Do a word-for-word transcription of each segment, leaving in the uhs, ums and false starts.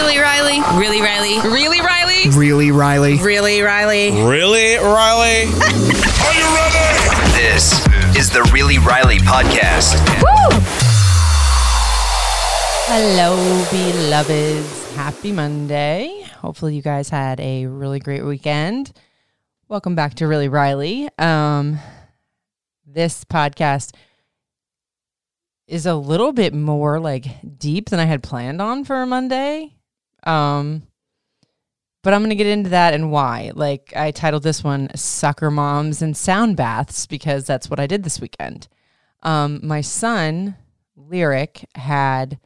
Really Riley. Really Riley. Really Riley. Really Riley. Really Riley. Really Riley. Are you ready? This is the Really Riley Podcast. Woo! Hello, beloveds. Happy Monday. Hopefully you guys had a really great weekend. Welcome back to Really Riley. Um, this podcast is a little bit more like deep than I had planned on for a Monday. Um, but I'm going to get into that and why. Like I titled this one Soccer Moms and Sound Baths because that's what I did this weekend. Um, my son, Lyric, had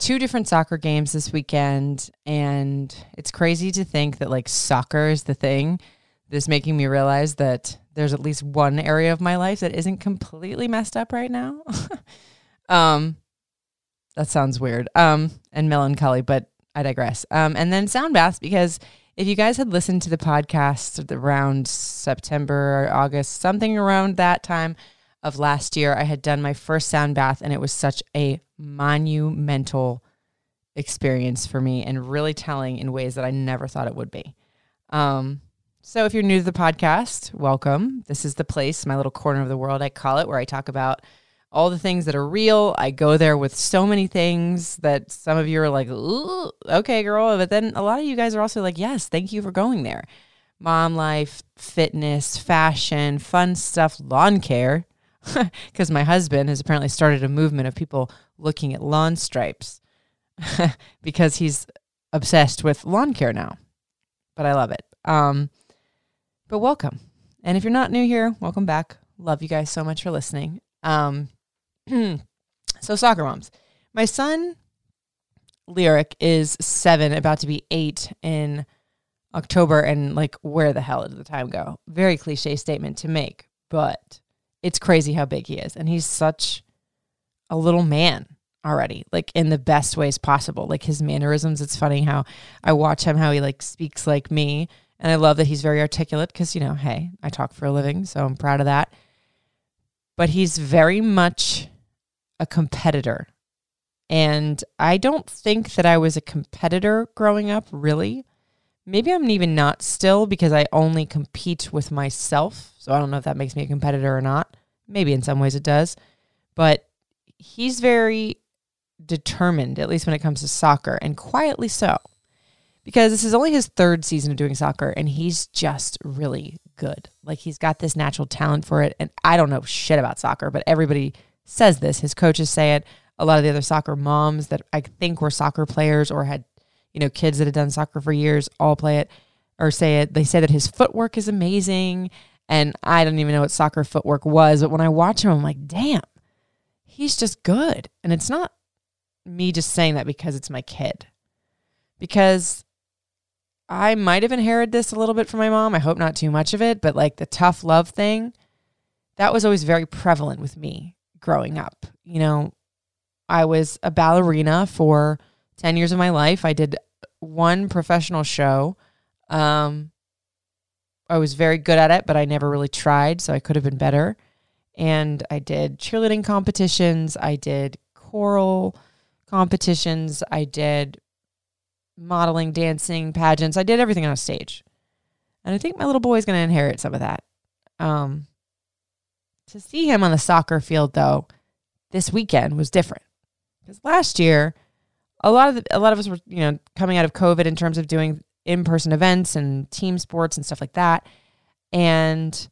two different soccer games this weekend. And it's crazy to think that like soccer is the thing. This making me realize that there's at least one area of my life that isn't completely messed up right now. um, that sounds weird um, and melancholy, but I digress. Um, and then sound baths, because if you guys had listened to the podcast around September or August, something around that time of last year, I had done my first sound bath, and it was such a monumental experience for me and really telling in ways that I never thought it would be. Um, So if you're new to the podcast, welcome. This is the place, my little corner of the world, I call it, where I talk about all the things that are real. I go there with so many things that some of you are like, ooh, okay, girl. But then a lot of you guys are also like, yes, thank you for going there. Mom life, fitness, fashion, fun stuff, lawn care. Because my husband has apparently started a movement of people looking at lawn stripes because he's obsessed with lawn care now. But I love it. Um, But welcome. And if you're not new here, welcome back. Love you guys so much for listening. Um, so soccer moms. My son, Lyric, is seven, about to be eight in October. And like, where the hell did the time go? Very cliche statement to make, but it's crazy how big he is. And he's such a little man already, like in the best ways possible. Like his mannerisms, it's funny how I watch him, how he like speaks like me. And I love that he's very articulate because, you know, hey, I talk for a living, so I'm proud of that. But he's very much a competitor. And I don't think that I was a competitor growing up, really. Maybe I'm even not still because I only compete with myself. So I don't know if that makes me a competitor or not. Maybe in some ways it does. But he's very determined, at least when it comes to soccer, and quietly so. Because this is only his third season of doing soccer, and he's just really good. Like, he's got this natural talent for it, and I don't know shit about soccer, but everybody says this. His coaches say it. A lot of the other soccer moms that I think were soccer players or had, you know, kids that had done soccer for years all play it or say it. They say that his footwork is amazing, and I don't even know what soccer footwork was, but when I watch him, I'm like, damn, he's just good. And it's not me just saying that because it's my kid. Because I might have inherited this a little bit from my mom. I hope not too much of it, but like the tough love thing, that was always very prevalent with me growing up. You know, I was a ballerina for ten years of my life. I did one professional show. Um, I was very good at it, but I never really tried, so I could have been better. And I did cheerleading competitions. I did choral competitions. I did modeling, dancing, pageants. I did everything on a stage. And I think my little boy is going to inherit some of that. Um, to see him on the soccer field, though, this weekend was different. Because last year, a lot of the, a lot of us were, you know, coming out of COVID in terms of doing in-person events and team sports and stuff like that. And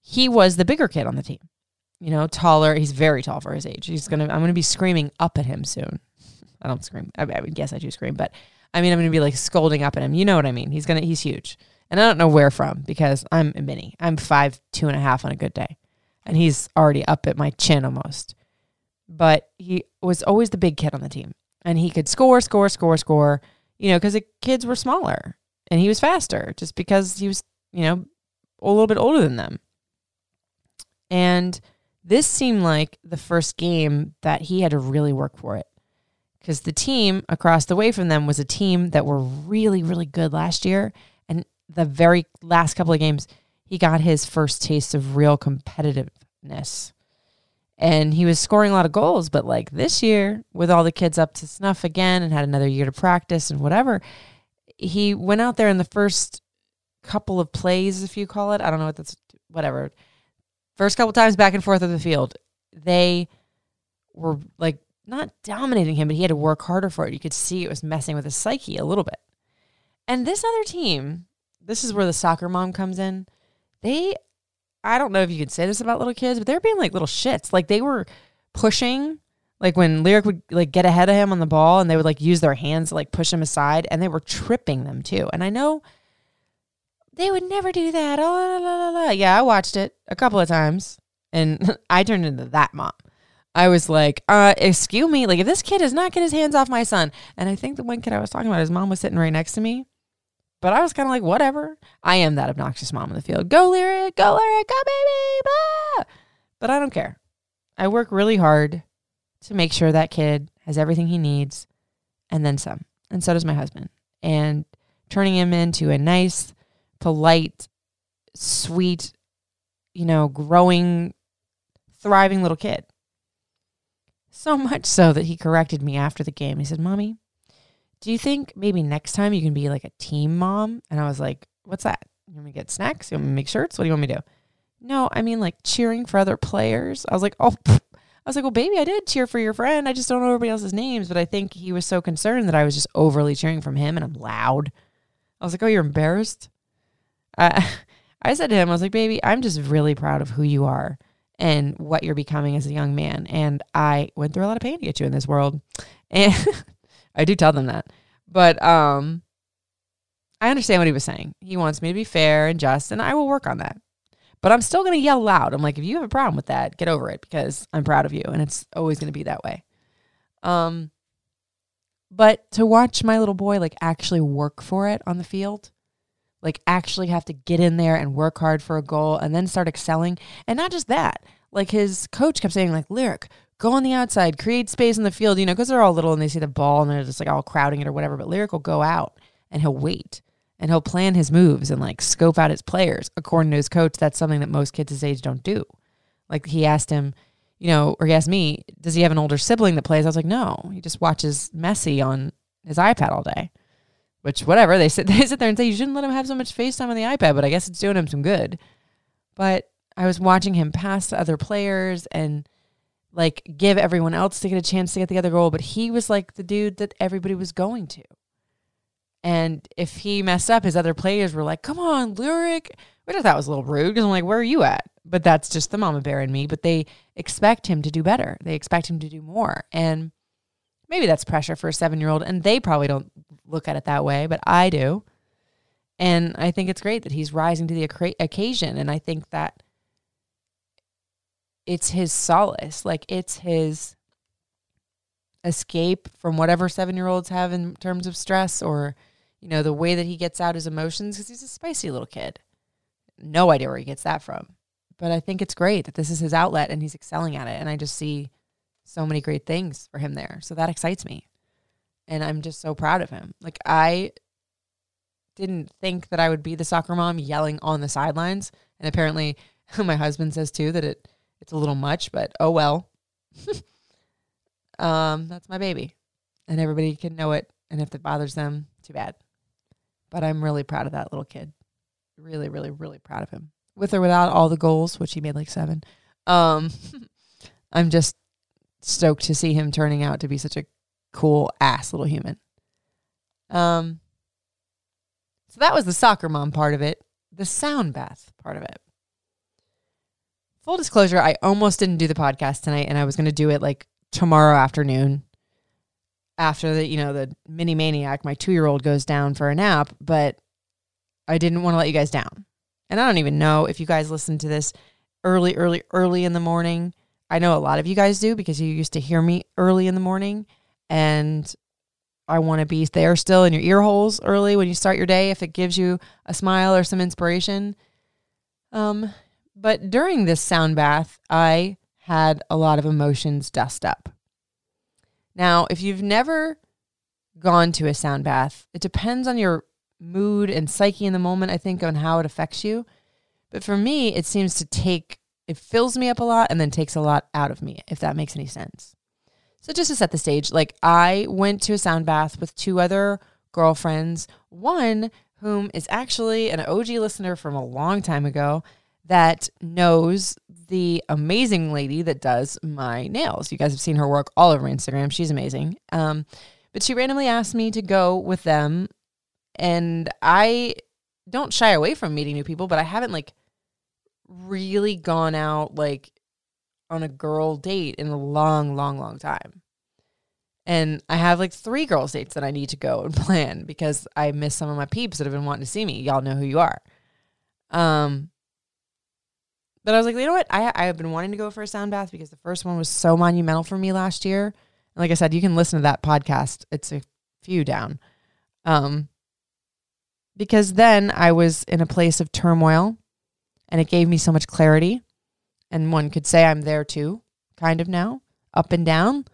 he was the bigger kid on the team. You know, taller. He's very tall for his age. He's going to, I'm going to be screaming up at him soon. I don't scream. I, I guess I do scream, but I mean, I'm going to be like scolding up at him. You know what I mean? He's going to, he's huge. And I don't know where from because I'm a mini. I'm five, two and a half on a good day. And he's already up at my chin almost. But he was always the big kid on the team. And he could score, score, score, score, you know, because the kids were smaller and he was faster just because he was, you know, a little bit older than them. And this seemed like the first game that he had to really work for it. Because the team across the way from them was a team that were really, really good last year. And the very last couple of games, he got his first taste of real competitiveness. And he was scoring a lot of goals, but like this year, with all the kids up to snuff again and had another year to practice and whatever, he went out there in the first couple of plays, if you call it. I don't know what that's, whatever. First couple times back and forth of the field, they were like not dominating him, but he had to work harder for it. You could see it was messing with his psyche a little bit. And this other team, this is where the soccer mom comes in. They... I don't know if you could say this about little kids, but they're being like little shits. Like they were pushing, like when Lyric would like get ahead of him on the ball and they would like use their hands to like push him aside, and they were tripping them too. And I know they would never do that. Oh, la, la, la, la. Yeah, I watched it a couple of times and I turned into that mom. I was like, uh, excuse me. Like if this kid does not get his hands off my son. And I think the one kid I was talking about, his mom was sitting right next to me. But I was kind of like, whatever. I am that obnoxious mom in the field. Go, Lyric. Go, Lyric. Go, baby. Blah. But I don't care. I work really hard to make sure that kid has everything he needs and then some. And so does my husband. And turning him into a nice, polite, sweet, you know, growing, thriving little kid. So much so that he corrected me after the game. He said, Mommy, do you think maybe next time you can be like a team mom? And I was like, what's that? You want me to get snacks? You want me to make shirts? What do you want me to do? No, I mean like cheering for other players. I was like, oh, pff. I was like, well, baby, I did cheer for your friend. I just don't know everybody else's names. But I think he was so concerned that I was just overly cheering from him and I'm loud. I was like, oh, you're embarrassed? Uh, I said to him, I was like, baby, I'm just really proud of who you are and what you're becoming as a young man. And I went through a lot of pain to get you in this world. And I do tell them that. But um, I understand what he was saying. He wants me to be fair and just, and I will work on that. But I'm still going to yell loud. I'm like, if you have a problem with that, get over it because I'm proud of you, and it's always going to be that way. Um, but to watch my little boy like actually work for it on the field, like actually have to get in there and work hard for a goal and then start excelling. And not just that. Like his coach kept saying like, Lyric, go on the outside, create space in the field, you know, because they're all little and they see the ball and they're just like all crowding it or whatever. But Lyric will go out and he'll wait and he'll plan his moves and like scope out his players. According to his coach, that's something that most kids his age don't do. Like he asked him, you know, or he asked me, does he have an older sibling that plays? I was like, no, he just watches Messi on his iPad all day, which whatever. They sit, they sit there and say, you shouldn't let him have so much FaceTime on the iPad, but I guess it's doing him some good. But I was watching him pass to other players and like give everyone else to get a chance to get the other goal. But he was like the dude that everybody was going to. And if he messed up, his other players were like, come on, Lyric. Which I thought was a little rude because I'm like, where are you at? But that's just the mama bear in me. But they expect him to do better. They expect him to do more. And maybe that's pressure for a seven-year-old. And they probably don't look at it that way, but I do. And I think it's great that he's rising to the occasion. And I think that it's his solace. Like it's his escape from whatever seven-year-olds have in terms of stress or, you know, the way that he gets out his emotions because he's a spicy little kid. No idea where he gets that from. But I think it's great that this is his outlet and he's excelling at it. And I just see so many great things for him there. So that excites me. And I'm just so proud of him. Like I didn't think that I would be the soccer mom yelling on the sidelines. And apparently my husband says too that it, It's a little much, but oh well. um, that's my baby. And everybody can know it. And if it bothers them, too bad. But I'm really proud of that little kid. Really, really, really proud of him. With or without all the goals, which he made like seven. Um, I'm just stoked to see him turning out to be such a cool ass little human. Um, so that was the soccer mom part of it. The sound bath part of it. Full disclosure, I almost didn't do the podcast tonight and I was going to do it like tomorrow afternoon after the, you know, the mini maniac, my two-year-old goes down for a nap, but I didn't want to let you guys down. And I don't even know if you guys listen to this early, early, early in the morning. I know a lot of you guys do because you used to hear me early in the morning and I want to be there still in your ear holes early when you start your day if it gives you a smile or some inspiration. Um... But during this sound bath, I had a lot of emotions dust up. Now, if you've never gone to a sound bath, it depends on your mood and psyche in the moment, I think, on how it affects you. But for me, it seems to take, It fills me up a lot and then takes a lot out of me, if that makes any sense. So just to set the stage, like I went to a sound bath with two other girlfriends, one whom is actually an O G listener from a long time ago that knows the amazing lady that does my nails. You guys have seen her work all over Instagram. She's amazing. Um, but she randomly asked me to go with them, and I don't shy away from meeting new people, but I haven't like really gone out like on a girl date in a long, long, long time. And I have like three girls dates that I need to go and plan because I miss some of my peeps that have been wanting to see me. Y'all know who you are. Um, but I was like, you know what? I I have been wanting to go for a sound bath because the first one was so monumental for me last year. And like I said, you can listen to that podcast. It's a few down. Um, because then I was in a place of turmoil and it gave me so much clarity. And one could say I'm there too, kind of now, up and down.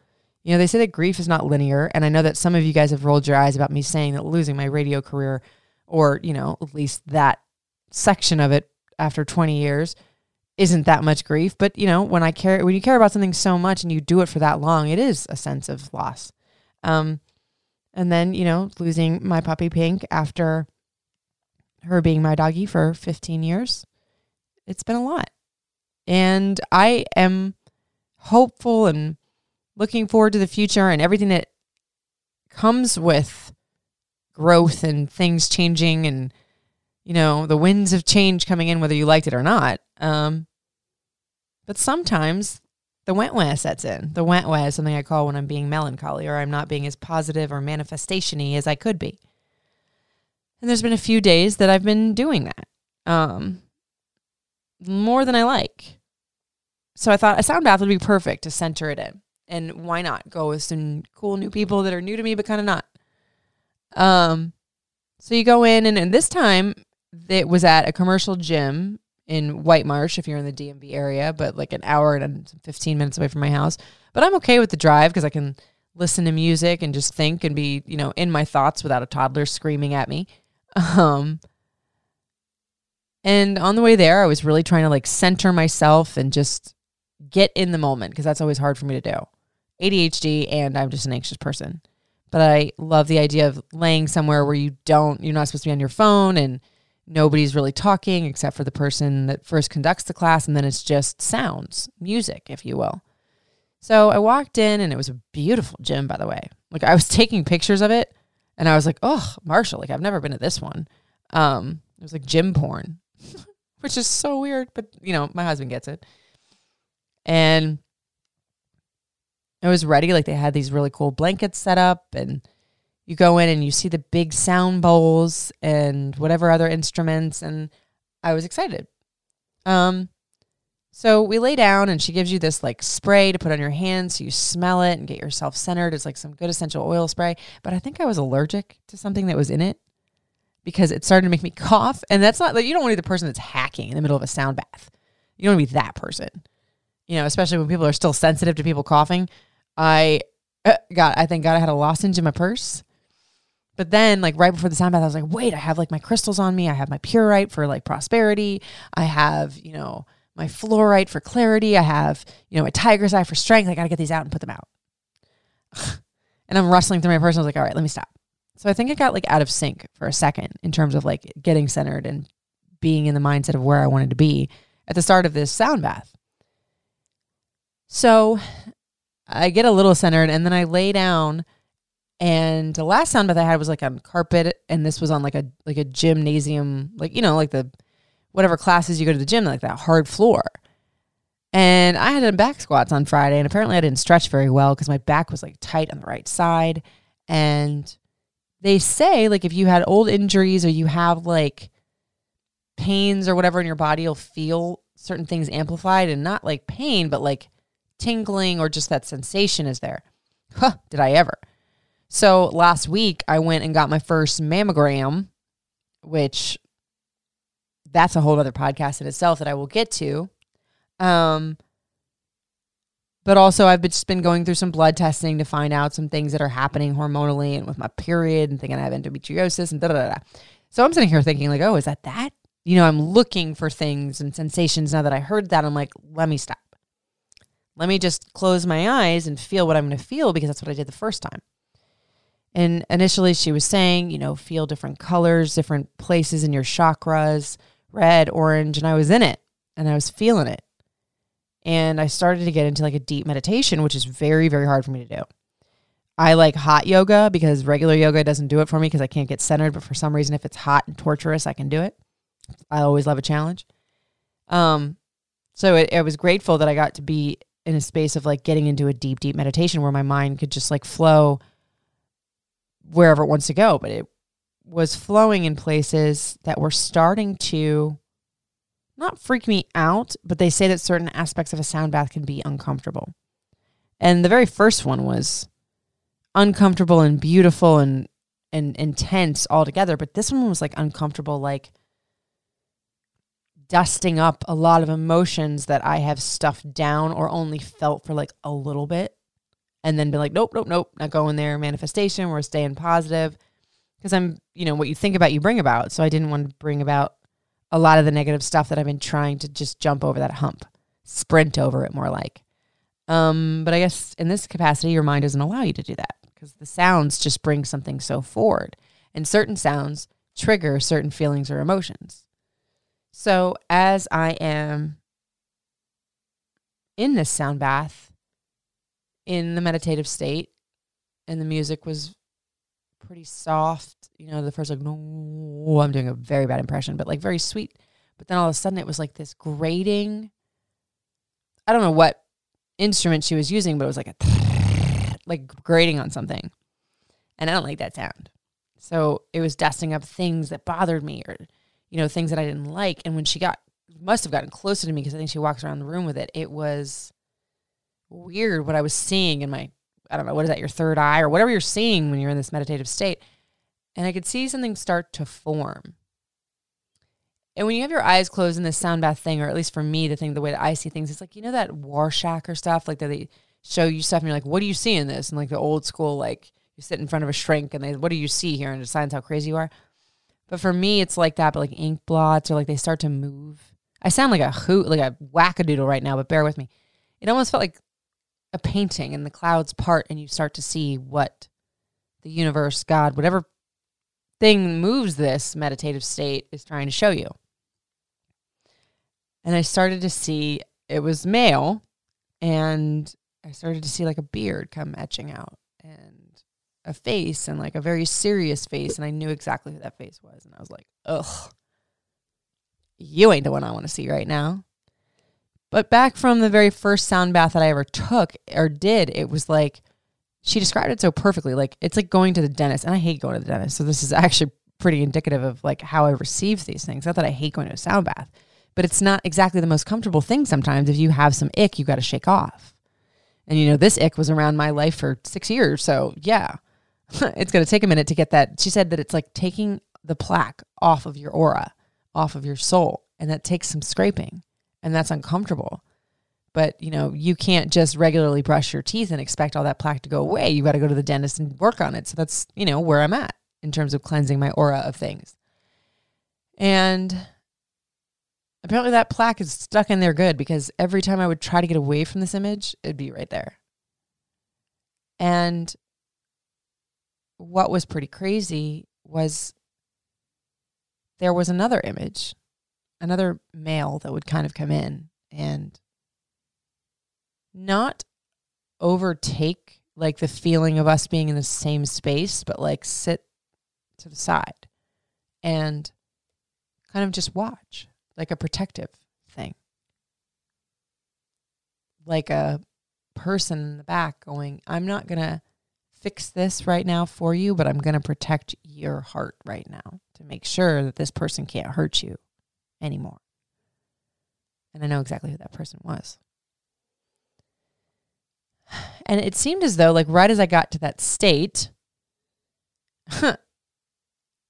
You know, they say that grief is not linear. And I know that some of you guys have rolled your eyes about me saying that losing my radio career, or, you know, at least that section of it after twenty years, isn't that much grief. But, you know, when I care, when you care about something so much and you do it for that long, it is a sense of loss. Um, and then, you know, losing my puppy Pink after her being my doggie for fifteen years, it's been a lot. And I am hopeful and looking forward to the future and everything that comes with growth and things changing and, you know, the winds of change coming in, whether you liked it or not. Um, but sometimes the wah-wah sets in. The wah-wah is something I call when I'm being melancholy or I'm not being as positive or manifestation-y as I could be. And there's been a few days that I've been doing that, um, more than I like. So I thought a sound bath would be perfect to center it in. And why not go with some cool new people that are new to me, but kind of not. Um, so you go in, and, and this time it was at a commercial gym in White Marsh, if you're in the D M V area, but like an hour and fifteen minutes away from my house. But I'm okay with the drive because I can listen to music and just think and be, you know, in my thoughts without a toddler screaming at me. Um, and on the way there, I was really trying to like center myself and just get in the moment because that's always hard for me to do. A D H D, and I'm just an anxious person. But I love the idea of laying somewhere where you don't, you're not supposed to be on your phone and nobody's really talking except for the person that first conducts the class, and then it's just sounds, music, if you will. So I walked in, and it was a beautiful gym, by the way. Like I was taking pictures of it and I was like, oh, Marshall, like I've never been to this one. Um, it was like gym porn, which is so weird, but you know, my husband gets it. And I was ready. Like they had these really cool blankets set up, and you go in and you see the big sound bowls and whatever other instruments. And I was excited. Um, so we lay down, and she gives you this like spray to put on your hands so you smell it and get yourself centered. It's like some good essential oil spray. But I think I was allergic to something that was in it because it started to make me cough. And that's not, like, you don't want to be the person that's hacking in the middle of a sound bath. You don't want to be that person. You know, especially when people are still sensitive to people coughing. I uh, got, I thank God I had a lozenge in my purse. But then like right before the sound bath, I was like, wait, I have like my crystals on me. I have my purite for like prosperity. I have, you know, my fluorite for clarity. I have, you know, my tiger's eye for strength. I got to get these out and put them out. And I'm rustling through my purse. I was like, all right, let me stop. So I think it got like out of sync for a second in terms of like getting centered and being in the mindset of where I wanted to be at the start of this sound bath. So I get a little centered, and then I lay down, and the last sound bath I had was like on carpet, and this was on like a like a gymnasium, like, you know, like the whatever classes you go to the gym, like that hard floor. And I had done back squats on Friday, and apparently I didn't stretch very well because my back was like tight on the right side. And they say like if you had old injuries or you have like pains or whatever in your body, you'll feel certain things amplified, and not like pain, but like tingling or just that sensation is there. Huh, did I ever. So last week I went and got my first mammogram, which that's a whole other podcast in itself that I will get to. Um, but also I've just been going through some blood testing to find out some things that are happening hormonally and with my period and thinking I have endometriosis and da da da. So I'm sitting here thinking like, oh, is that that? you know, I'm looking for things and sensations. Now that I heard that, I'm like, let me stop. Let me just close my eyes and feel what I'm going to feel, because that's what I did the first time. And initially she was saying, you know, feel different colors, different places in your chakras, red, orange, and I was in it and I was feeling it. And I started to get into like a deep meditation, which is very, very hard for me to do. I like hot yoga because regular yoga doesn't do it for me because I can't get centered. But for some reason, if it's hot and torturous, I can do it. I always love a challenge. Um, so it, I was grateful that I got to be in a space of like getting into a deep, deep meditation where my mind could just like flow wherever it wants to go, but it was flowing in places that were starting to not freak me out, but they say that certain aspects of a sound bath can be uncomfortable. And the very first one was uncomfortable and beautiful and, and intense altogether. But this one was like uncomfortable, like dusting up a lot of emotions that I have stuffed down or only felt for like a little bit. And then be like, nope, nope, nope, not going there. Manifestation, we're staying positive. Because I'm, you know, what you think about, you bring about. So I didn't want to bring about a lot of the negative stuff that I've been trying to just jump over that hump, sprint over it more like. Um, but I guess in this capacity, your mind doesn't allow you to do that because the sounds just bring something so forward. And certain sounds trigger certain feelings or emotions. So as I am in this sound bath, in the meditative state, and the music was pretty soft. You know, the first like, no, I'm doing a very bad impression, but like very sweet. But then all of a sudden it was like this grating. I don't know what instrument she was using, but it was like a like grating on something. And I don't like that sound. So it was dusting up things that bothered me or, you know, things that I didn't like. And when she got, must have gotten closer to me because I think she walks around the room with it. It was weird what I was seeing in my, I don't know, what is that, your third eye or whatever you're seeing when you're in this meditative state. And I could see something start to form. And when you have your eyes closed in this sound bath thing, or at least for me, the thing, the way that I see things, it's like, you know, that Warshak or stuff, like that they show you stuff and you're like, what do you see in this? And like the old school, like you sit in front of a shrink and they, what do you see here? And it decides how crazy you are. But for me, it's like that, but like ink blots or like they start to move. I sound like a hoot, like a wackadoodle right now, but bear with me. It almost felt like a painting and the clouds part and you start to see what the universe, God, whatever thing moves this meditative state is trying to show you. And I started to see it was male, and I started to see like a beard come etching out and a face, and like a very serious face, and I knew exactly who that face was, and I was like, ugh, you ain't the one I want to see right now. But back from the very first sound bath that I ever took or did, it was like, she described it so perfectly. Like, it's like going to the dentist. And I hate going to the dentist. So this is actually pretty indicative of like how I receive these things. Not that I hate going to a sound bath, but it's not exactly the most comfortable thing sometimes. If you have some ick, you got to shake off. And you know, this ick was around my life for six years. So yeah, it's going to take a minute to get that. She said that it's like taking the plaque off of your aura, off of your soul. And that takes some scraping. And that's uncomfortable. But, you know, you can't just regularly brush your teeth and expect all that plaque to go away. You got to go to the dentist and work on it. So that's, you know, where I'm at in terms of cleansing my aura of things. And apparently that plaque is stuck in there good, because every time I would try to get away from this image, it'd be right there. And what was pretty crazy was there was another image. Another male that would kind of come in and not overtake like the feeling of us being in the same space, but like sit to the side and kind of just watch, like a protective thing. Like a person in the back going, I'm not going to fix this right now for you, but I'm going to protect your heart right now to make sure that this person can't hurt you anymore. And I know exactly who that person was. And it seemed as though, like, right as I got to that state, the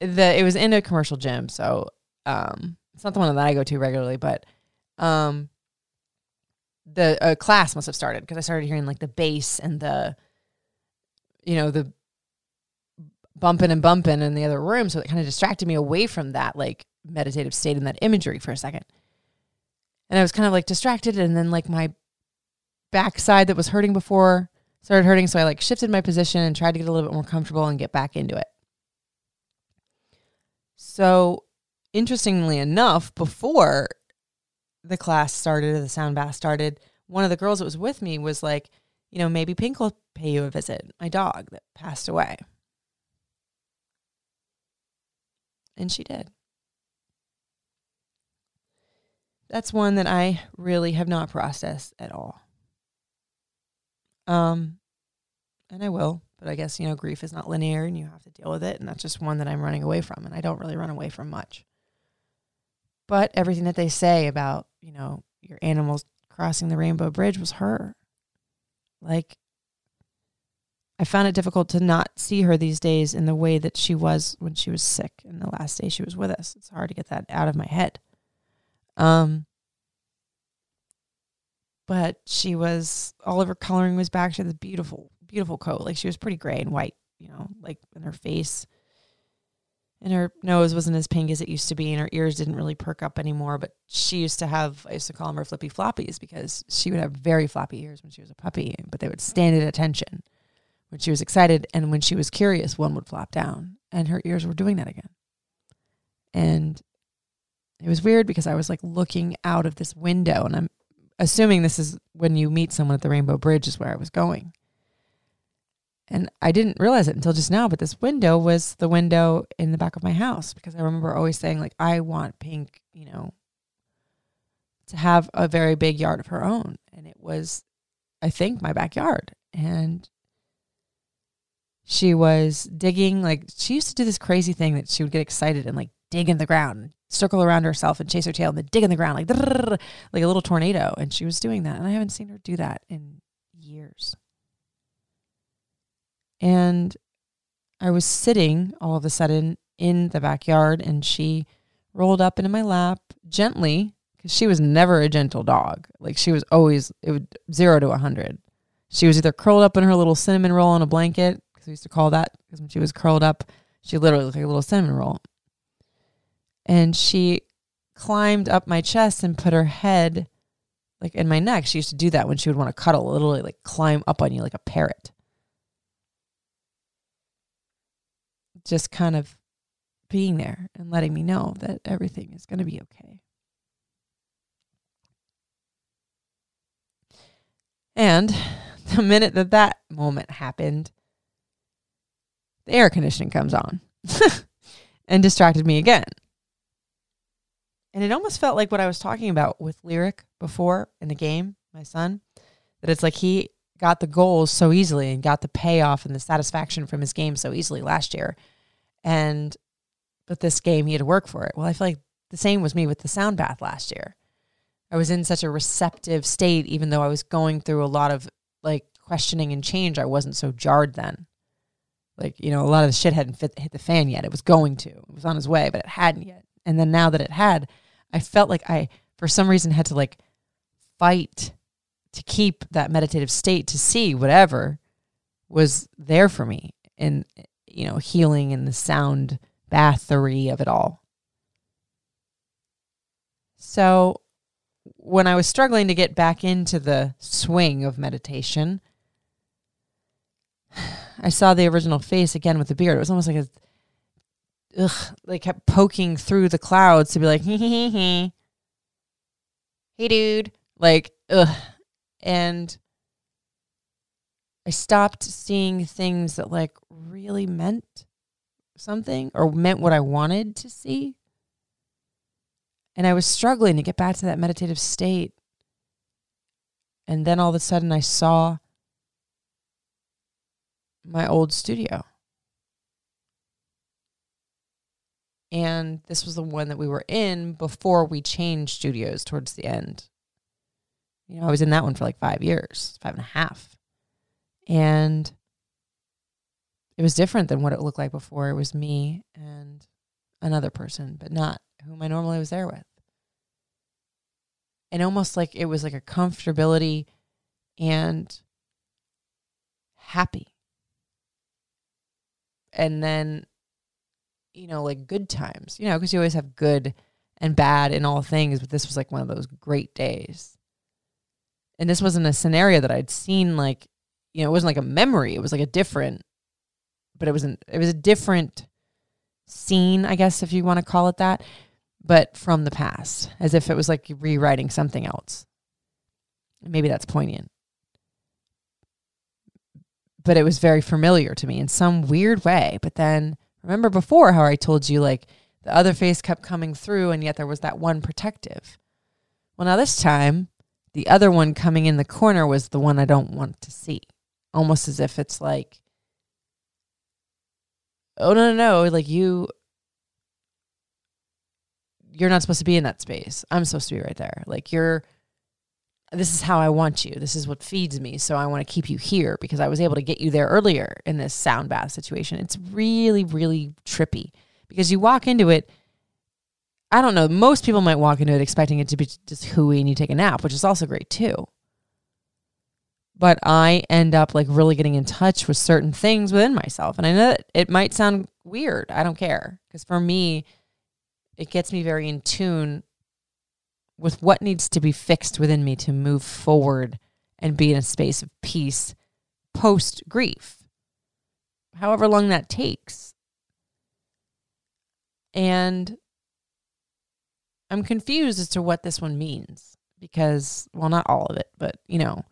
it was in a commercial gym, so um, it's not the one that I go to regularly, but um, the uh, class must have started, because I started hearing like the bass and the, you know, the bumping and bumping in the other room, so it kind of distracted me away from that, like, meditative state and that imagery for a second. And I was kind of like distracted. And then like my backside that was hurting before started hurting. So I like shifted my position and tried to get a little bit more comfortable and get back into it. So interestingly enough, before the class started, or the sound bath started, one of the girls that was with me was like, you know, maybe Pink will pay you a visit, my dog that passed away. And she did. That's one that I really have not processed at all. Um, and I will, but I guess, you know, grief is not linear and you have to deal with it. And that's just one that I'm running away from. And I don't really run away from much. But everything that they say about, you know, your animals crossing the rainbow bridge was her. Like, I found it difficult to not see her these days in the way that she was when she was sick and the last day she was with us. It's hard to get that out of my head. Um, but she was, all of her coloring was back to the beautiful, beautiful coat. Like she was pretty gray and white, you know, like in her face and her nose wasn't as pink as it used to be. And her ears didn't really perk up anymore, but she used to have, I used to call them her flippy floppies because she would have very floppy ears when she was a puppy, but they would stand at attention when she was excited. And when she was curious, one would flop down and her ears were doing that again. And it was weird because I was like looking out of this window and I'm assuming this is when you meet someone at the Rainbow Bridge is where I was going. And I didn't realize it until just now, but this window was the window in the back of my house because I remember always saying like, I want Pink, you know, to have a very big yard of her own. And it was, I think, my backyard. And she was digging, like she used to do this crazy thing that she would get excited and like dig in the ground, circle around herself and chase her tail and then dig in the ground like like a little tornado. And she was doing that. And I haven't seen her do that in years. And I was sitting all of a sudden in the backyard and she rolled up into my lap gently because she was never a gentle dog. Like she was always, it would zero to a hundred. She was either curled up in her little cinnamon roll on a blanket because we used to call that because when she was curled up, she literally looked like a little cinnamon roll. And she climbed up my chest and put her head like in my neck. She used to do that when she would want to cuddle, literally like climb up on you like a parrot. Just kind of being there and letting me know that everything is going to be okay. And the minute that that moment happened, the air conditioning comes on and distracted me again. And it almost felt like what I was talking about with Lyric before in the game, my son, that it's like he got the goals so easily and got the payoff and the satisfaction from his game so easily last year. And, but this game, he had to work for it. Well, I feel like the same was me with the sound bath last year. I was in such a receptive state, even though I was going through a lot of like questioning and change. I wasn't so jarred then. Like, you know, a lot of the shit hadn't fit, hit the fan yet. It was going to, it was on its way, but it hadn't yet. And then now that it had, I felt like I, for some reason, had to like fight to keep that meditative state to see whatever was there for me and, you know, healing and the sound bathery of it all. So when I was struggling to get back into the swing of meditation, I saw the original face again with the beard. It was almost like a, ugh, they kept poking through the clouds to be like, hee hee hee, hey dude, like, ugh. And I stopped seeing things that like really meant something or meant what I wanted to see. And I was struggling to get back to that meditative state. And then all of a sudden I saw my old studio. And this was the one that we were in before we changed studios towards the end. You know, I was in that one for like five years, five and a half. And it was different than what it looked like before. It was me and another person, but not whom I normally was there with. And almost like it was like a comfortability and happy. And then you know, like good times, you know, because you always have good and bad in all things. But this was like one of those great days. And this wasn't a scenario that I'd seen, like, you know, it wasn't like a memory. It was like a different, but it wasn't, it was a different scene, I guess, if you want to call it that, but from the past, as if it was like rewriting something else. Maybe that's poignant. But it was very familiar to me in some weird way. But then remember before how I told you, like, the other face kept coming through and yet there was that one protective. Well, now this time, the other one coming in the corner was the one I don't want to see. Almost as if it's like, oh, no, no, no, like you, you're not supposed to be in that space. I'm supposed to be right there. Like you're, this is how I want you. This is what feeds me. So I want to keep you here because I was able to get you there earlier in this sound bath situation. It's really, really trippy because you walk into it. I don't know. Most people might walk into it expecting it to be just hooey and you take a nap, which is also great too. But I end up like really getting in touch with certain things within myself. And I know that it might sound weird. I don't care. Because for me, it gets me very in tune with what needs to be fixed within me to move forward and be in a space of peace post-grief. However long that takes. And I'm confused as to what this one means. Because, well, not all of it, but you know,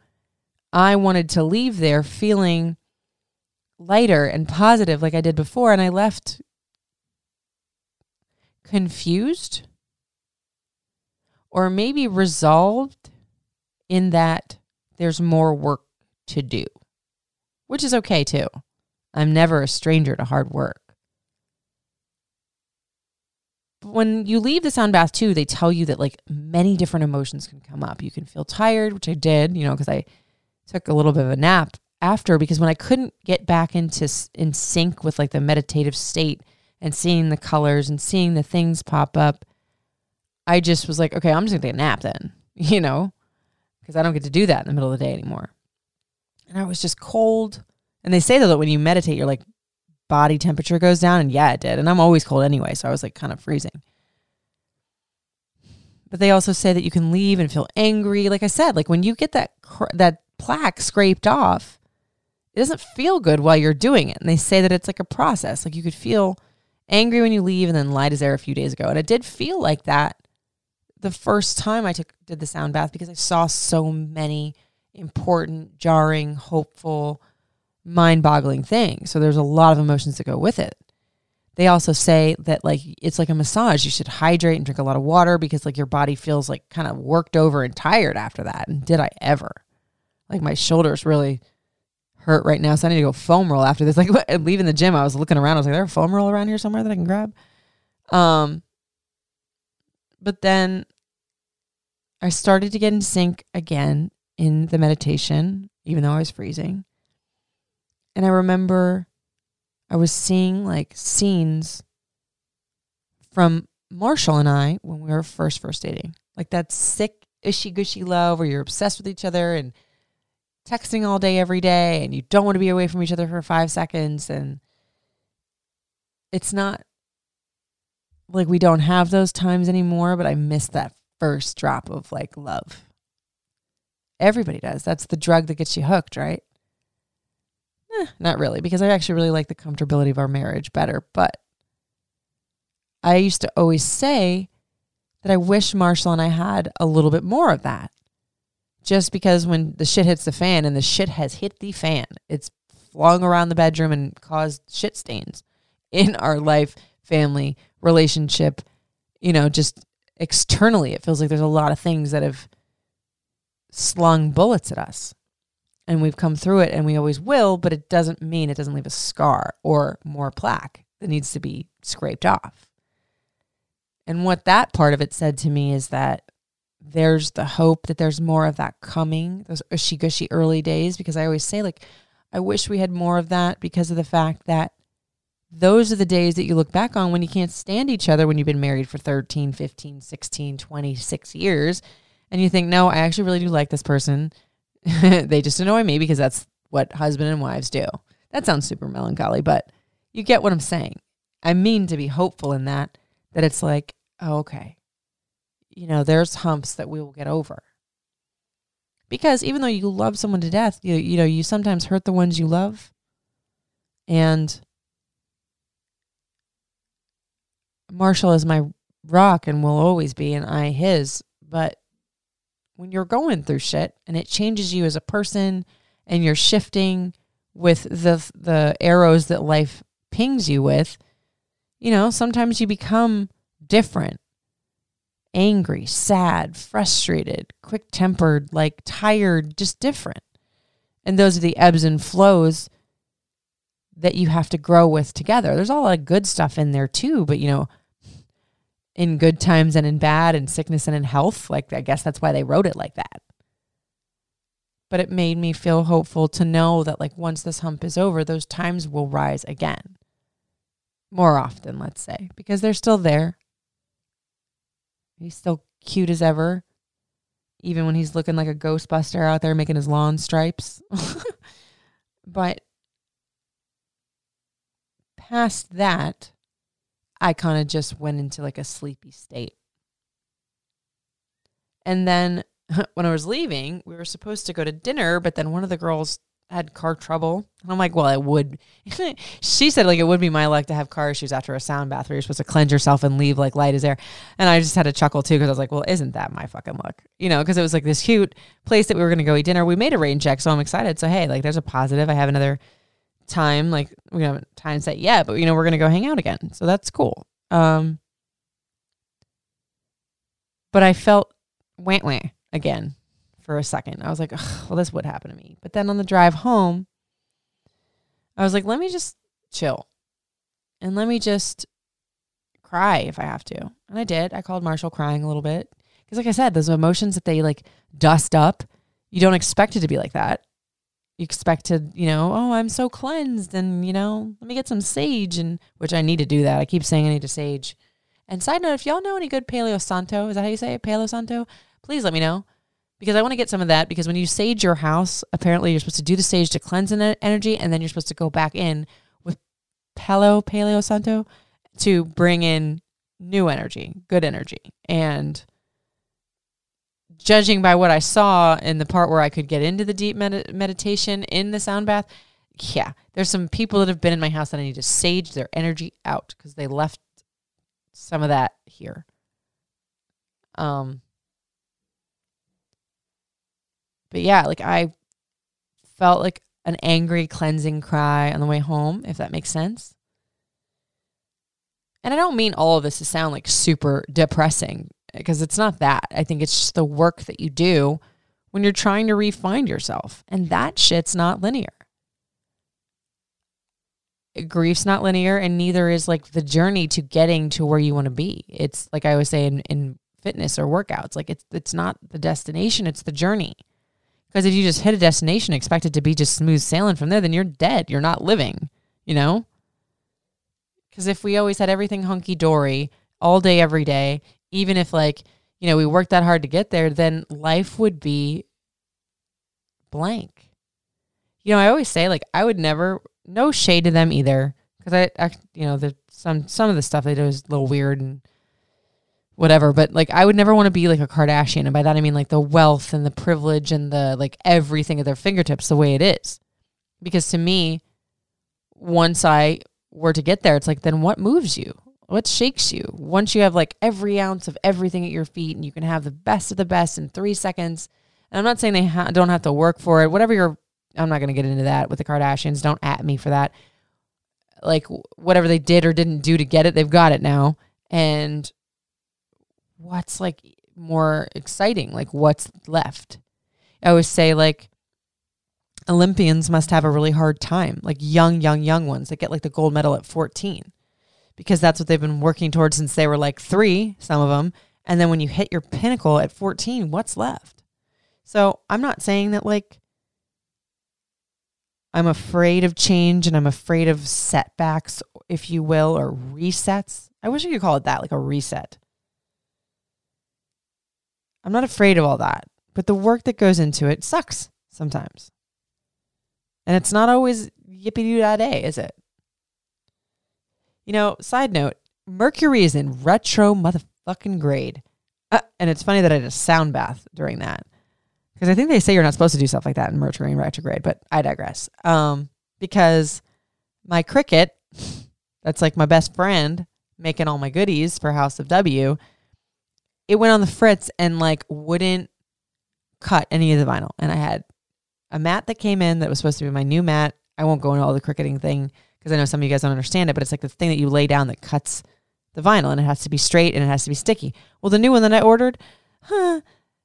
I wanted to leave there feeling lighter and positive like I did before. And I left confused or maybe resolved in that there's more work to do, which is okay too. I'm never a stranger to hard work. But when you leave the sound bath too, they tell you that like many different emotions can come up. You can feel tired, which I did, you know, because I took a little bit of a nap after, because when I couldn't get back into in sync with like the meditative state and seeing the colors and seeing the things pop up, I just was like, okay, I'm just gonna take a nap then, you know, because I don't get to do that in the middle of the day anymore. And I was just cold. And they say though that when you meditate, your like body temperature goes down, and yeah, it did. And I'm always cold anyway, so I was like kind of freezing. But they also say that you can leave and feel angry. Like I said, like when you get that cr- that plaque scraped off, it doesn't feel good while you're doing it. And they say that it's like a process. Like you could feel angry when you leave and then light as air a few days ago. And it did feel like that the first time I took did the sound bath, because I saw so many important, jarring, hopeful, mind-boggling things. So there's a lot of emotions that go with it. They also say that like it's like a massage. You should hydrate and drink a lot of water because like your body feels like kind of worked over and tired after that. And did I ever? Like my shoulders really hurt right now, so I need to go foam roll after this. Like leaving the gym, I was looking around. I was like, "There's a foam roll around here somewhere that I can grab." Um, but then I started to get in sync again in the meditation, even though I was freezing. And I remember I was seeing like scenes from Marshall and I when we were first first dating, like that sick ishy-gushy love where you're obsessed with each other and texting all day every day and you don't want to be away from each other for five seconds. And it's not like we don't have those times anymore, but I miss that first drop of like love. Everybody does. That's the drug that gets you hooked, right? Eh, not really, because I actually really like the comfortability of our marriage better. But I used to always say that I wish Marshall and I had a little bit more of that. Just because when the shit hits the fan, and the shit has hit the fan, it's flung around the bedroom and caused shit stains in our life, family, relationship, you know, just externally. It feels like there's a lot of things that have slung bullets at us. And we've come through it and we always will, but it doesn't mean it doesn't leave a scar or more plaque that needs to be scraped off. And what that part of it said to me is that there's the hope that there's more of that coming, those ushy-gushy early days, because I always say, like, I wish we had more of that because of the fact that those are the days that you look back on when you can't stand each other when you've been married for thirteen, fifteen, sixteen, twenty-six years, and you think, no, I actually really do like this person. They just annoy me because that's what husband and wives do. That sounds super melancholy, but you get what I'm saying. I mean to be hopeful in that, that it's like, oh, okay, you know, there's humps that we will get over. Because even though you love someone to death, you you know, you sometimes hurt the ones you love. And Marshall is my rock and will always be, and I his. But when you're going through shit and it changes you as a person and you're shifting with the the arrows that life pings you with, you know, sometimes you become different. Angry, sad, frustrated, quick-tempered, like tired, just different. And those are the ebbs and flows that you have to grow with together. There's all a lot of good stuff in there too, but you know, in good times and in bad, in sickness and in health, like I guess that's why they wrote it like that. But it made me feel hopeful to know that like once this hump is over, those times will rise again. More often, let's say, because they're still there. He's still cute as ever, even when he's looking like a Ghostbuster out there making his lawn stripes. But past that, I kind of just went into like a sleepy state. And then when I was leaving, we were supposed to go to dinner, but then one of the girls had car trouble. And I'm like, well, it would. She said, like, it would be my luck to have car issues after a sound bath where you're supposed to cleanse yourself and leave like light as air. And I just had a chuckle too, because I was like, well, isn't that my fucking luck? You know, because it was like this cute place that we were going to go eat dinner. We made a rain check, so I'm excited. So, hey, like, there's a positive. I have another time. Like, we haven't time set yet, but, you know, we're going to go hang out again. So that's cool. Um, but I felt wah-wah again. For a second, I was like, well, this would happen to me. But then on the drive home, I was like, let me just chill and let me just cry if I have to. And I did. I called Marshall crying a little bit. Because like I said, those emotions that they like dust up, you don't expect it to be like that. You expect to, you know, oh, I'm so cleansed and, you know, let me get some sage, and which I need to do that. I keep saying I need to sage. And side note, if y'all know any good Palo Santo, is that how you say it? Palo Santo? Please let me know. Because I want to get some of that, because when you sage your house, apparently you're supposed to do the sage to cleanse an energy, and then you're supposed to go back in with Palo, Palo Santo to bring in new energy, good energy. And judging by what I saw in the part where I could get into the deep med- meditation in the sound bath, yeah, there's some people that have been in my house that I need to sage their energy out because they left some of that here. Um. But yeah, like I felt like an angry cleansing cry on the way home, if that makes sense. And I don't mean all of this to sound like super depressing, because it's not that. I think it's just the work that you do when you're trying to re-find yourself. And that shit's not linear. Grief's not linear, and neither is like the journey to getting to where you want to be. It's like I always say in, in fitness or workouts, like it's it's not the destination, it's the journey. Because if you just hit a destination, expect it to be just smooth sailing from there, then you're dead. You're not living, you know? Because if we always had everything hunky-dory all day, every day, even if, like, you know, we worked that hard to get there, then life would be blank. You know, I always say, like, I would never, no shade to them either. Because I, I, you know, the some some of the stuff they do is a little weird and whatever, but like I would never want to be like a Kardashian, and by that I mean like the wealth and the privilege and the like everything at their fingertips the way it is. Because to me, once I were to get there, it's like, then what moves you? What shakes you? Once you have like every ounce of everything at your feet and you can have the best of the best in three seconds, and I'm not saying they ha- don't have to work for it, whatever you're, I'm not going to get into that with the Kardashians, don't at me for that. Like whatever they did or didn't do to get it, they've got it now. And what's like more exciting? Like what's left? I always say like Olympians must have a really hard time, like young, young, young ones that get like the gold medal at fourteen, because that's what they've been working towards since they were like three, some of them. And then when you hit your pinnacle at fourteen, what's left? So I'm not saying that like I'm afraid of change and I'm afraid of setbacks, if you will, or resets. I wish I could call it that, like a reset. I'm not afraid of all that, but the work that goes into it sucks sometimes. And it's not always yippee-doo-da-day, is it? You know, side note, Mercury is in retro motherfucking grade. Uh, and it's funny that I had a sound bath during that. Because I think they say you're not supposed to do stuff like that in Mercury in retrograde, but I digress. Um, because my Cricut, that's like my best friend, making all my goodies for House of W, it went on the fritz and like wouldn't cut any of the vinyl. And I had a mat that came in that was supposed to be my new mat. I won't go into all the cricketing thing because I know some of you guys don't understand it, but it's like the thing that you lay down that cuts the vinyl, and it has to be straight and it has to be sticky. Well, the new one that I ordered, huh,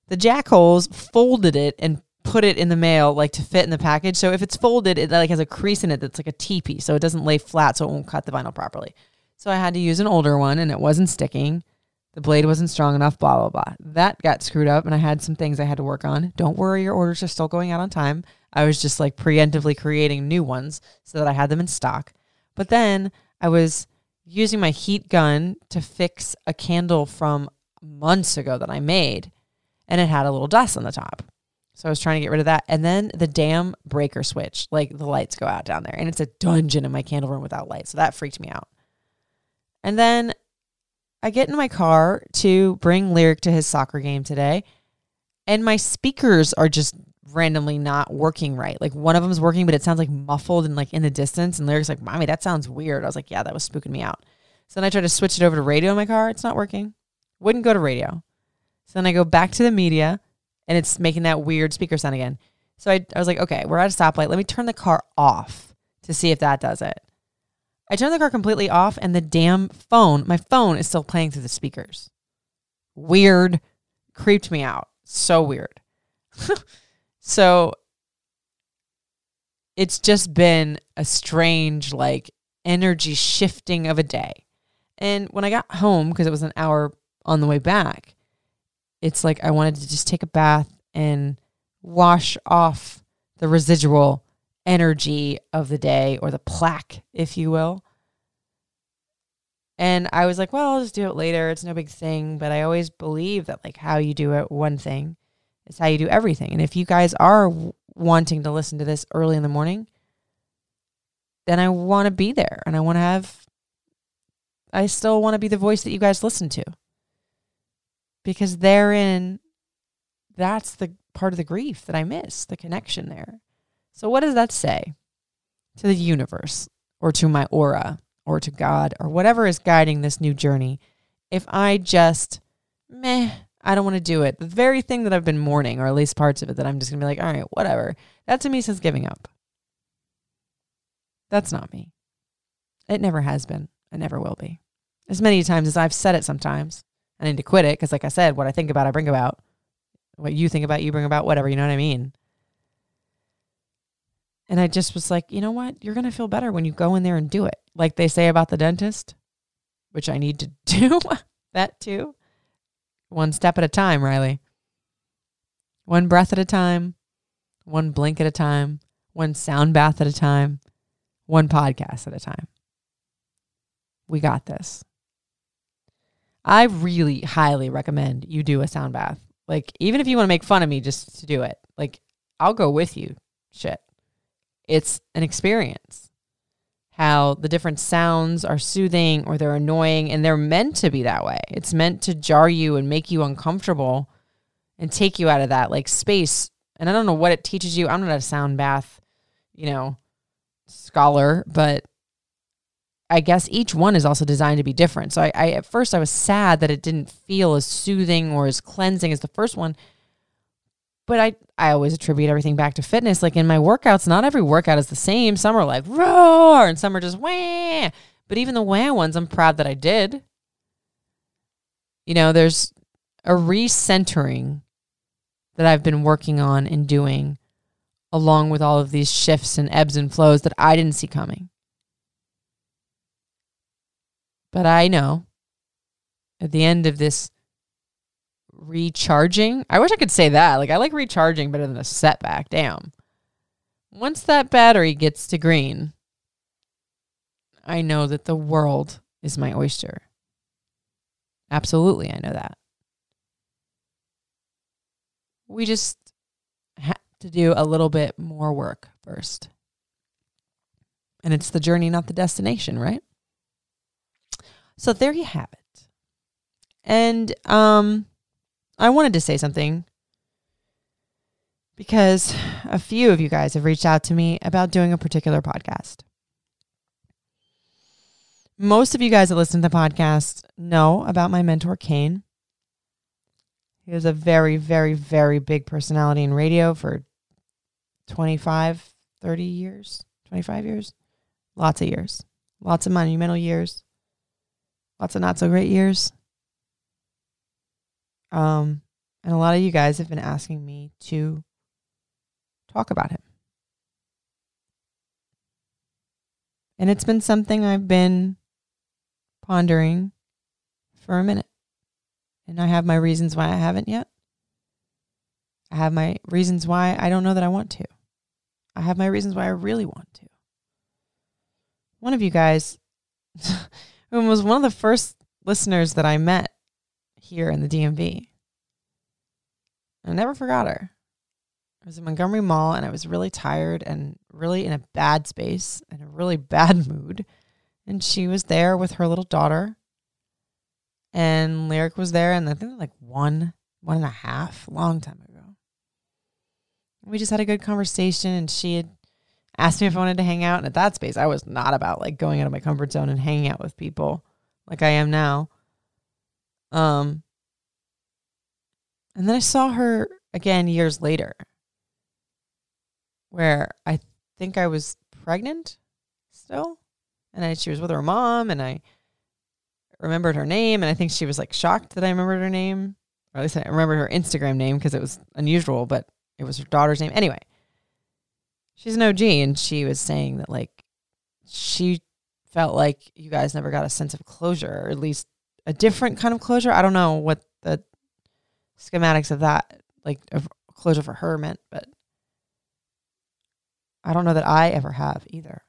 the jack holes folded it and put it in the mail like to fit in the package. So if it's folded, it like has a crease in it that's like a teepee, so it doesn't lay flat, so it won't cut the vinyl properly. So I had to use an older one, and it wasn't sticking. The blade wasn't strong enough, blah, blah, blah. That got screwed up, and I had some things I had to work on. Don't worry, your orders are still going out on time. I was just like preemptively creating new ones so that I had them in stock. But then I was using my heat gun to fix a candle from months ago that I made, and it had a little dust on the top. So I was trying to get rid of that. And then the damn breaker switch, like the lights go out down there, and it's a dungeon in my candle room without lights. So that freaked me out. And then I get in my car to bring Lyric to his soccer game today, and my speakers are just randomly not working right. Like one of them is working, but it sounds like muffled and like in the distance. And Lyric's like, "Mommy, that sounds weird." I was like, "Yeah, that was spooking me out." So then I try to switch it over to radio in my car. It's not working. Wouldn't go to radio. So then I go back to the media, and it's making that weird speaker sound again. So I, I was like, "Okay, we're at a stoplight. Let me turn the car off to see if that does it." I turned the car completely off, and the damn phone, my phone is still playing through the speakers. Weird. Creeped me out. So weird. So it's just been a strange, like, energy shifting of a day. And when I got home, because it was an hour on the way back, it's like I wanted to just take a bath and wash off the residual energy of the day, or the plaque, if you will. And I was like, well, I'll just do it later. It's no big thing. But I always believe that like how you do it, one thing, is how you do everything. And if you guys are wanting to listen to this early in the morning, then I want to be there, and I want to have, I still want to be the voice that you guys listen to, because therein, that's the part of the grief that I miss, the connection there. So what does that say to the universe, or to my aura, or to God, or whatever is guiding this new journey? If I just, meh, I don't want to do it. The very thing that I've been mourning, or at least parts of it that I'm just going to be like, all right, whatever. That to me says giving up. That's not me. It never has been. It never will be. As many times as I've said it sometimes, I need to quit it, because like I said, what I think about, I bring about. What you think about, you bring about, whatever. You know what I mean? And I just was like, you know what? You're going to feel better when you go in there and do it. Like they say about the dentist, which I need to do that too. One step at a time, Riley. One breath at a time. One blink at a time. One sound bath at a time. One podcast at a time. We got this. I really highly recommend you do a sound bath. Like, even if you want to make fun of me just to do it, like, I'll go with you. Shit. It's an experience. How the different sounds are soothing, or they're annoying, and they're meant to be that way. It's meant to jar you and make you uncomfortable and take you out of that like space. And I don't know what it teaches you. I'm not a sound bath, you know, scholar, but I guess each one is also designed to be different. So I, I at first I was sad that it didn't feel as soothing or as cleansing as the first one. But I, I always attribute everything back to fitness. Like in my workouts, not every workout is the same. Some are like, roar, and some are just, wah. But even the wah ones, I'm proud that I did. You know, there's a recentering that I've been working on and doing, along with all of these shifts and ebbs and flows that I didn't see coming. But I know at the end of this recharging. I wish I could say that. Like, I like recharging better than a setback. Damn. Once that battery gets to green, I know that the world is my oyster. Absolutely, I know that. We just have to do a little bit more work first. And it's the journey, not the destination, right? So there you have it. And um, I wanted to say something because a few of you guys have reached out to me about doing a particular podcast. Most of you guys that listen to the podcast know about my mentor, Kane. He was a very, very, very big personality in radio for twenty-five, thirty years, twenty-five years, lots of years, lots of monumental years, lots of not so great years. Um, and a lot of you guys have been asking me to talk about him. And it's been something I've been pondering for a minute. And I have my reasons why I haven't yet. I have my reasons why I don't know that I want to. I have my reasons why I really want to. One of you guys who was one of the first listeners that I met here in the D M V. I never forgot her. I was in Montgomery Mall and I was really tired and really in a bad space and a really bad mood. And she was there with her little daughter. And Lyric was there, and I think like one, one and a half, a long time ago. We just had a good conversation, and she had asked me if I wanted to hang out. And at that space, I was not about like going out of my comfort zone and hanging out with people like I am now. Um, and then I saw her again years later, where I think I was pregnant still, and I, she was with her mom, and I remembered her name, and I think she was like shocked that I remembered her name, or at least I remembered her Instagram name because it was unusual, but it was her daughter's name. Anyway, she's an O G, and she was saying that like she felt like you guys never got a sense of closure, or at least a different kind of closure. I don't know what the schematics of that, like of closure for her meant, but I don't know that I ever have either.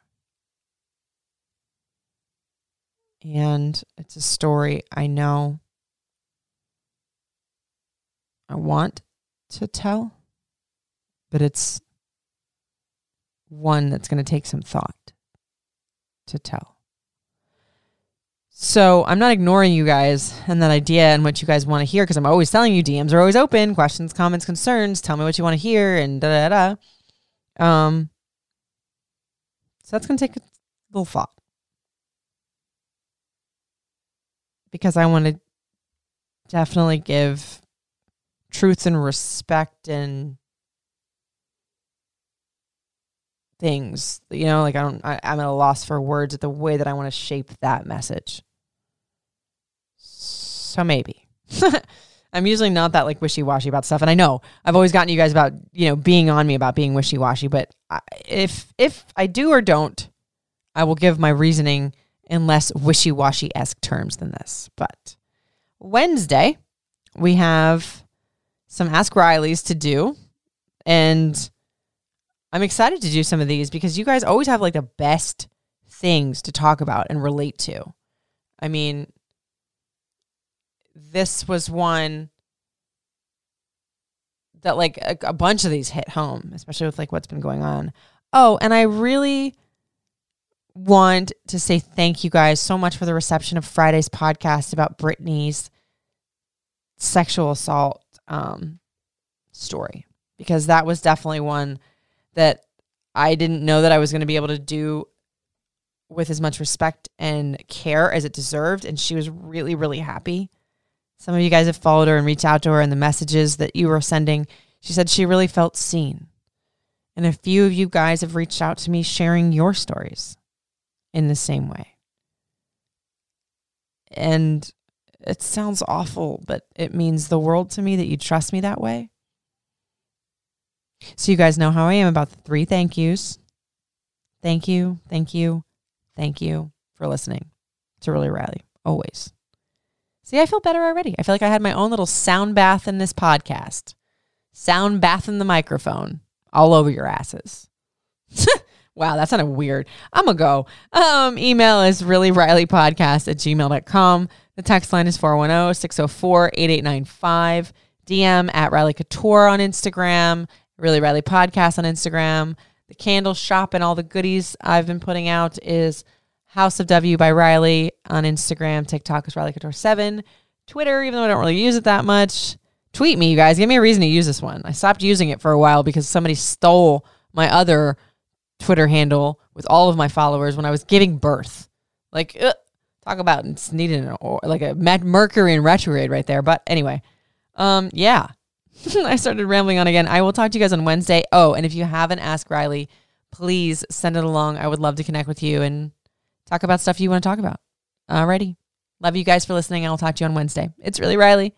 And it's a story I know I want to tell, but it's one that's going to take some thought to tell. So I'm not ignoring you guys and that idea and what you guys want to hear, because I'm always telling you D Ms are always open. Questions, comments, concerns. Tell me what you want to hear and da-da-da. Um, so that's going to take a little thought, because I want to definitely give truth and respect and things, you know, like I don't, I, I'm at a loss for words at the way that I want to shape that message. So maybe I'm usually not that like wishy-washy about stuff. And I know I've always gotten you guys about, you know, being on me about being wishy-washy, but I, if, if I do or don't, I will give my reasoning in less wishy-washy-esque terms than this. But Wednesday, we have some Ask Rileys to do. And I'm excited to do some of these because you guys always have like the best things to talk about and relate to. I mean, this was one that like a, a bunch of these hit home, especially with like what's been going on. Oh, and I really want to say thank you guys so much for the reception of Friday's podcast about Brittany's sexual assault um, story, because that was definitely one that I didn't know that I was going to be able to do with as much respect and care as it deserved. And she was really, really happy. Some of you guys have followed her and reached out to her, and the messages that you were sending, she said she really felt seen. And a few of you guys have reached out to me sharing your stories in the same way. And it sounds awful, but it means the world to me that you trust me that way. So you guys know how I am about the three thank yous. Thank you, thank you, thank you for listening to Really Riley, always. See, I feel better already. I feel like I had my own little sound bath in this podcast. Sound bath in the microphone all over your asses. Wow, that sounded weird. I'm going to go. Um, email is reallyrileypodcast at gmail dot com. The text line is four one zero, six zero four, eight eight nine five. D M at rileycouture on Instagram, Really Riley Podcast on Instagram. The candle shop and all the goodies I've been putting out is House of W by Riley on Instagram. TikTok is Riley Couture seven. Twitter, even though I don't really use it that much. Tweet me, you guys. Give me a reason to use this one. I stopped using it for a while because somebody stole my other Twitter handle with all of my followers when I was giving birth. Like, ugh, talk about it's needed an or, like a Mercury in retrograde right there. But anyway, um, yeah. I started rambling on again. I will talk to you guys on Wednesday. Oh, and if you haven't asked Riley, please send it along. I would love to connect with you and talk about stuff you want to talk about. Alrighty. Love you guys for listening. I'll talk to you on Wednesday. It's Really Riley.